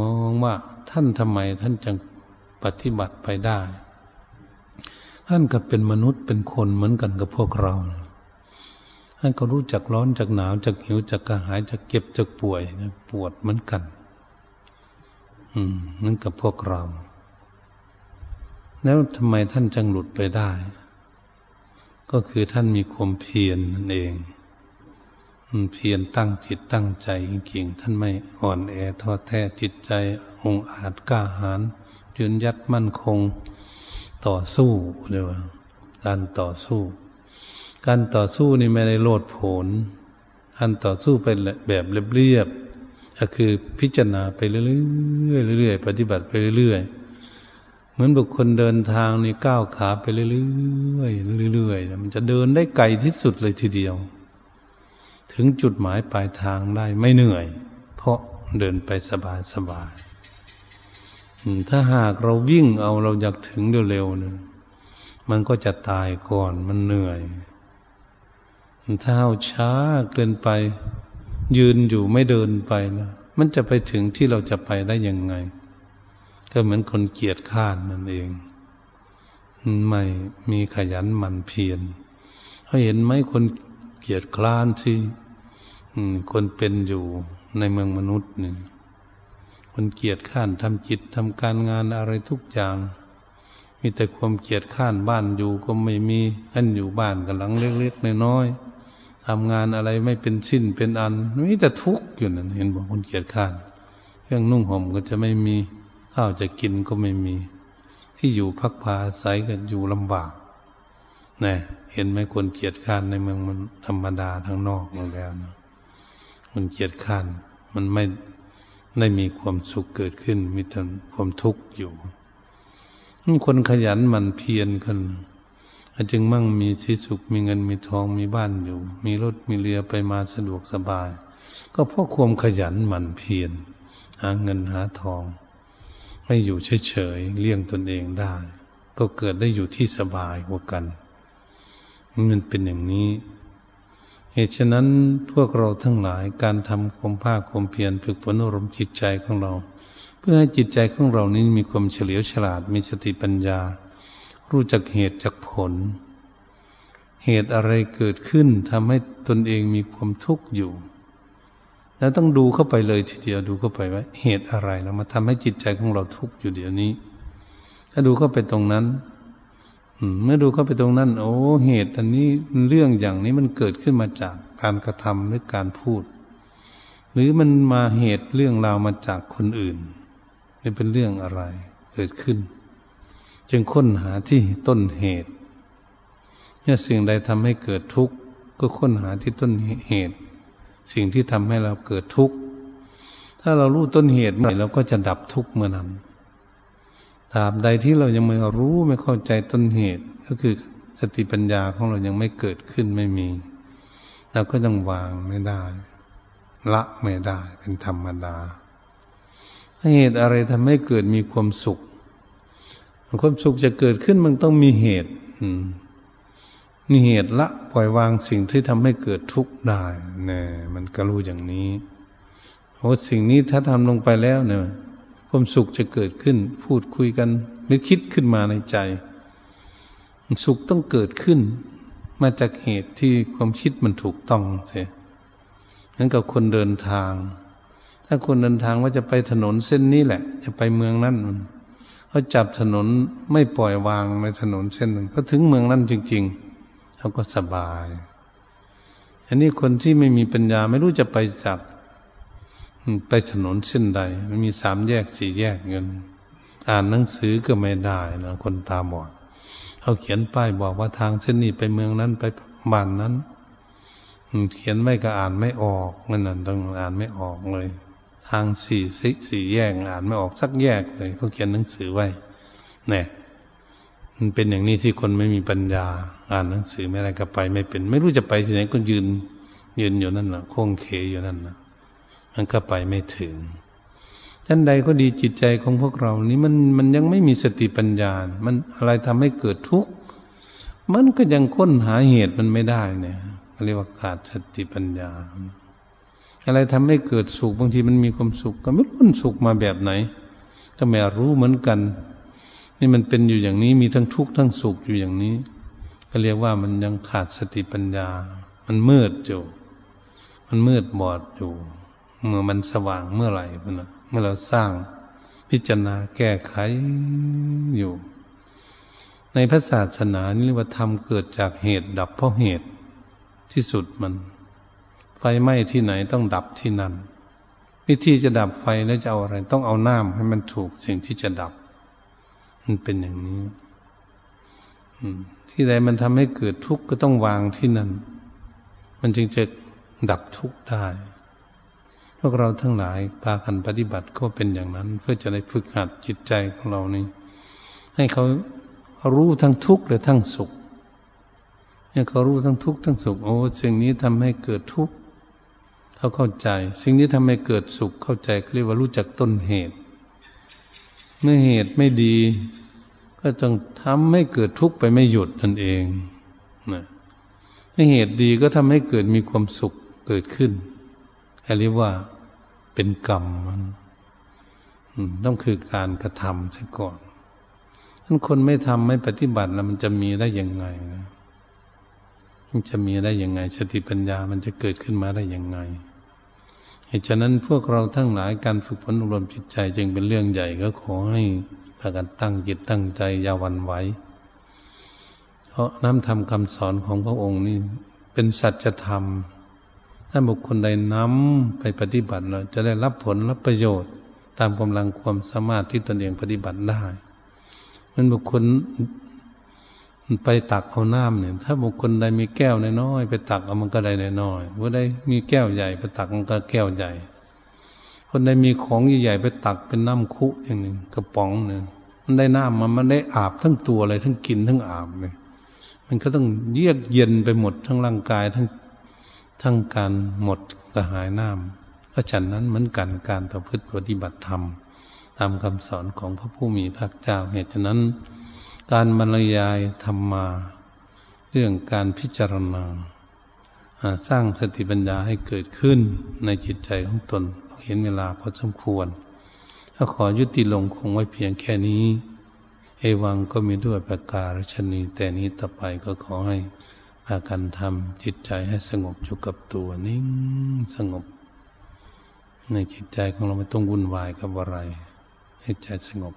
มองว่าท่านทำไมท่านจึงปฏิบัติไปได้ท่านก็เป็นมนุษย์เป็นคนเหมือนกันกับพวกเราท่านก็รู้จักร้อนจักหนาวจักหิวจักกระหายจักเก็บจักป่วยปวดเหมือนกันอืมเหมือนกับพวกเราแล้วทำไมท่านจึงหลุดไปได้ก็คือท่านมีความเพียรนั่นเองเพียรตั้งจิตตั้งใจเก่งท่านไม่อ่อนแอท้อแท้จิตใจองอาจกล้าหาญยืนยัดมั่นคงต่อสู้เรียกว่าการต่อสู้การต่อสู้นี่ไม่ได้โลดโผนการต่อสู้เป็นแบบเรียบๆก็คือพิจารณาไปเรื่อยๆเรื่อยๆปฏิบัติไปเรื่อยๆเหมือนบุคคลเดินทางนี่ก้าวขาไปเรื่อยๆเรื่อยๆมันจะเดินได้ไกลที่สุดเลยทีเดียวถึงจุดหมายปลายทางได้ไม่เหนื่อยเพราะเดินไปสบายๆถ้าหากเราวิ่งเอาเราอยากถึงเร็วๆเนี่ยมันก็จะตายก่อนมันเหนื่อยถ้าเอาช้าเกินไปยืนอยู่ไม่เดินไปนะมันจะไปถึงที่เราจะไปได้ยังไงก็เหมือนคนเกียจคร้านนั่นเองไม่มีขยันหมั่นเพียรเขาเห็นไหมคนเกียจคร้านที่คนเป็นอยู่ในเมืองมนุษย์เนี่ยคนเกียจข้านทำจิตทำการงานอะไรทุกอย่างมีแต่ความเกียจข้านบ้านอยู่ก็ไม่มีอันอยู่บ้านกันหลังเล็กๆน้อยๆทำงานอะไรไม่เป็นสิ้นเป็นอันมีแต่ทุกข์อยู่นั่นเห็นบอกคนเกียจข้านเครื่องนุ่งห่มก็จะไม่มีข้าวจะกินก็ไม่มี ที่อยู่พักพาอาศัยกันอยู่ลำบากนะเห็นไหมคนเกียจคร้านในเมืองมันธรรมดาทางนอกมาแล้วนะคนเกียจคร้านมันไม่ได้มีความสุขเกิดขึ้นมีแต่ความทุกข์อยู่คนขยันหมั่นเพียรกันจึงมั่งมีชีวิตสุขมีเงินมีทองมีบ้านอยู่มีรถมีเรือไปมาสะดวกสบายก็เพราะความขยันหมั่นเพียรหาเงินหาทองไม่อยู่เฉยๆเลี้ยงตนเองได้ก็เกิดได้อยู่ที่สบายกว่ากันมันเป็นอย่างนี้เหตุฉะนั้นพวกเราทั้งหลายการทำความภาคความเพียรฝึกฝนอบรมจิตใจของเราเพื่อให้จิตใจของเรานี้มีความเฉลียวฉลาดมีสติปัญญารู้จักเหตุจักผลเหตุอะไรเกิดขึ้นทำให้ตนเองมีความทุกข์อยู่แล้วต้องดูเข้าไปเลยทีเดียวดูเข้าไปว่าเหตุอะไรแล้วมาทำให้จิตใจของเราทุกข์อยู่เดี๋ยวนี้ถ้าดูเข้าไปตรงนั้นเมื่อดูเข้าไปตรงนั้นโอ้เหตุอันนี้เรื่องอย่างนี้มันเกิดขึ้นมาจากการกระทำหรือการพูดหรือมันมาเหตุเรื่องราวมาจากคนอื่นนี่เป็นเรื่องอะไรเกิดขึ้นจึงค้นหาที่ต้นเหตุเนี่ยสิ่งใดทำให้เกิดทุกข์ก็ค้นหาที่ต้นเหตุสิ่งที่ทำให้เราเกิดทุกข์ถ้าเรารู้ต้นเหตุเมื่อไหร่เราก็จะดับทุกข์เมื่อนั้นตราบใดที่เรายังไม่รู้ไม่เข้าใจต้นเหตุก็คือสติปัญญาของเรายังไม่เกิดขึ้นไม่มีเราก็ยังวางไม่ได้ละไม่ได้เป็นธรรมดาเหตุอะไรทำให้เกิดมีความสุขความสุขจะเกิดขึ้นมันต้องมีเหตุนี่เหตุละปล่อยวางสิ่งที่ทำให้เกิดทุกข์ได้เนี่ยมันก็รู้อย่างนี้โอ้สิ่งนี้ถ้าทำลงไปแล้วเนี่ยความสุขจะเกิดขึ้นพูดคุยกันหรือคิดขึ้นมาในใจสุขต้องเกิดขึ้นมาจากเหตุที่ความคิดมันถูกต้องใช่งั้นกับคนเดินทางถ้าคนเดินทางว่าจะไปถนนเส้นนี้แหละจะไปเมืองนั้นเขาจับถนนไม่ปล่อยวางในถนนเส้นนั้นก็ถึงเมืองนั้นจริงๆเขาก็สบายอันนี้คนที่ไม่มีปัญญาไม่รู้จะไปจับไปถนนเส้นใดมันมีสามแยกสี่แยกเงินอ่านหนังสือก็ไม่ได้นะคนตาบอดเขาเขียนป้ายบอกว่าทางเส้นนี้ไปเมืองนั้นไปบ้านนั้นเขียนไม่ก็อ่านไม่ออกนั่นน่ะต้องอ่านไม่ออกเลยทางสี่สิสี่แยกอ่านไม่ออกสักแยกเลยเขาเขียนหนังสือไว้เนี่ยมันเป็นอย่างนี้ที่คนไม่มีปัญญาอ่านหนังสือไม่ได้ก็ไปไม่เป็นไม่รู้จะไปที่ไหนก็ยืนยืนอยู่นั่นน่ะโค้งเคอยู่นั่นน่ะมันก็ไปไม่ถึงท่านใดก็ดีจิตใจของพวกเรานี้มันมันยังไม่มีสติปัญญามันอะไรทำให้เกิดทุกข์มันก็ยังค้นหาเหตุมันไม่ได้เนี่ยเรียกว่าขาดสติปัญญาอะไรทำให้เกิดสุขบางทีมันมีความสุขก็ไม่รู้มันสุขมาแบบไหนก็ไม่รู้เหมือนกันนี่มันเป็นอยู่อย่างนี้มีทั้งทุกข์ทั้งสุขอยู่อย่างนี้ก็เรียกว่ามันยังขาดสติปัญญามันมืดอยู่มันมืดบอดอยู่เมื่อมันสว่างเมื่อไหร่พุ่นน่ะเมื่อเราสร้างพิจารณาแก้ไขอยู่ในพระศาสนานี่เรียกว่าธรรมเกิดจากเหตุดับเพราะเหตุที่สุดมันไฟไหม้ที่ไหนต้องดับที่นั่นวิธีจะดับไฟแล้วจะเอาอะไรต้องเอาน้ำให้มันถูกสิ่งที่จะดับมันเป็นอย่างนี้ที่ใดมันทำให้เกิดทุกข์ก็ต้องวางที่นั่นมันจึงจะดับทุกข์ได้พวกเราทั้งหลายพากันปฏิบัติก็เป็นอย่างนั้นเพื่อจะได้ฝึกหัดจิตใจของเรานี้ให้เขารู้ทั้งทุกข์และทั้งสุขให้เขารู้ทั้งทุกข์ทั้งสุขโอ้สิ่งนี้ทำให้เกิดทุกข์เขาเข้าใจสิ่งนี้ทำให้เกิดสุขเข้าใจเขาเรียกว่ารู้จักต้นเหตุเมื่อเหตุไม่ดีก็ต้องทำให้เกิดทุกข์ไปไม่หยุดนั่นเองนะเมื่อเหตุดีก็ทำให้เกิดมีความสุขเกิดขึ้นเรียกว่าเป็นกรรมมันต้องคือการกระทำซะก่อนถ้าคนไม่ทำไม่ปฏิบัติแล้วมันจะมีได้ยังไงนะมันจะมีได้ยังไงสติปัญญามันจะเกิดขึ้นมาได้ยังไงเหตุฉะนั้นพวกเราทั้งหลายการฝึกฝนอบรมจิตใจจึงเป็นเรื่องใหญ่ก็ขอให้พากันตั้งจิตตั้งใจอย่าหวั่นไหวเพราะน้ำธรรมคำสอนของพระองค์นี่เป็นสัจธรรมถ้าบุคคลใดนำไปปฏิบัติเราจะได้รับผลรับประโยชน์ตามกำลังความสามารถที่ตนเองปฏิบัติได้ มันบุคคลไปตักเอาน้ำเนี่ยถ้าบุคคลใดมีแก้วน้อยไปตักเอามันก็ได้น้อยผู้ใดมีแก้วใหญ่ไปตักมันก็แก้วใหญ่คนใดมีของใหญ่ๆไปตักเป็นน้ำคุอย่างนึงกระป๋องนึงมันได้น้ำมามันได้อาบทั้งตัวเลยทั้งกินทั้งอาบเลยมันก็ต้องเยือกเย็นไปหมดทั้งร่างกายทั้งทั้งการหมดกระหายน้ำเพราะฉะนั้นเหมือนกันการประพฤติปฏิบัติธรรมตามคำสอนของพระผู้มีพระเจ้าเหตุฉะนั้นการบรรยายธรรมาเรื่องการพิจารณาสร้างสติปัญญาให้เกิดขึ้นในจิตใจของตนเห็นเวลาพอสมควรถ้าขอยุติลงคงไว้เพียงแค่นี้เอวังก็มีด้วยประการฉะนี้แต่นี้ต่อไปก็ขอให้พากันทำจิตใจให้สงบอยู่กับตัวนิ่งสงบในจิตใจของเราไม่ต้องวุ่นวายกับอะไรให้ใจสงบ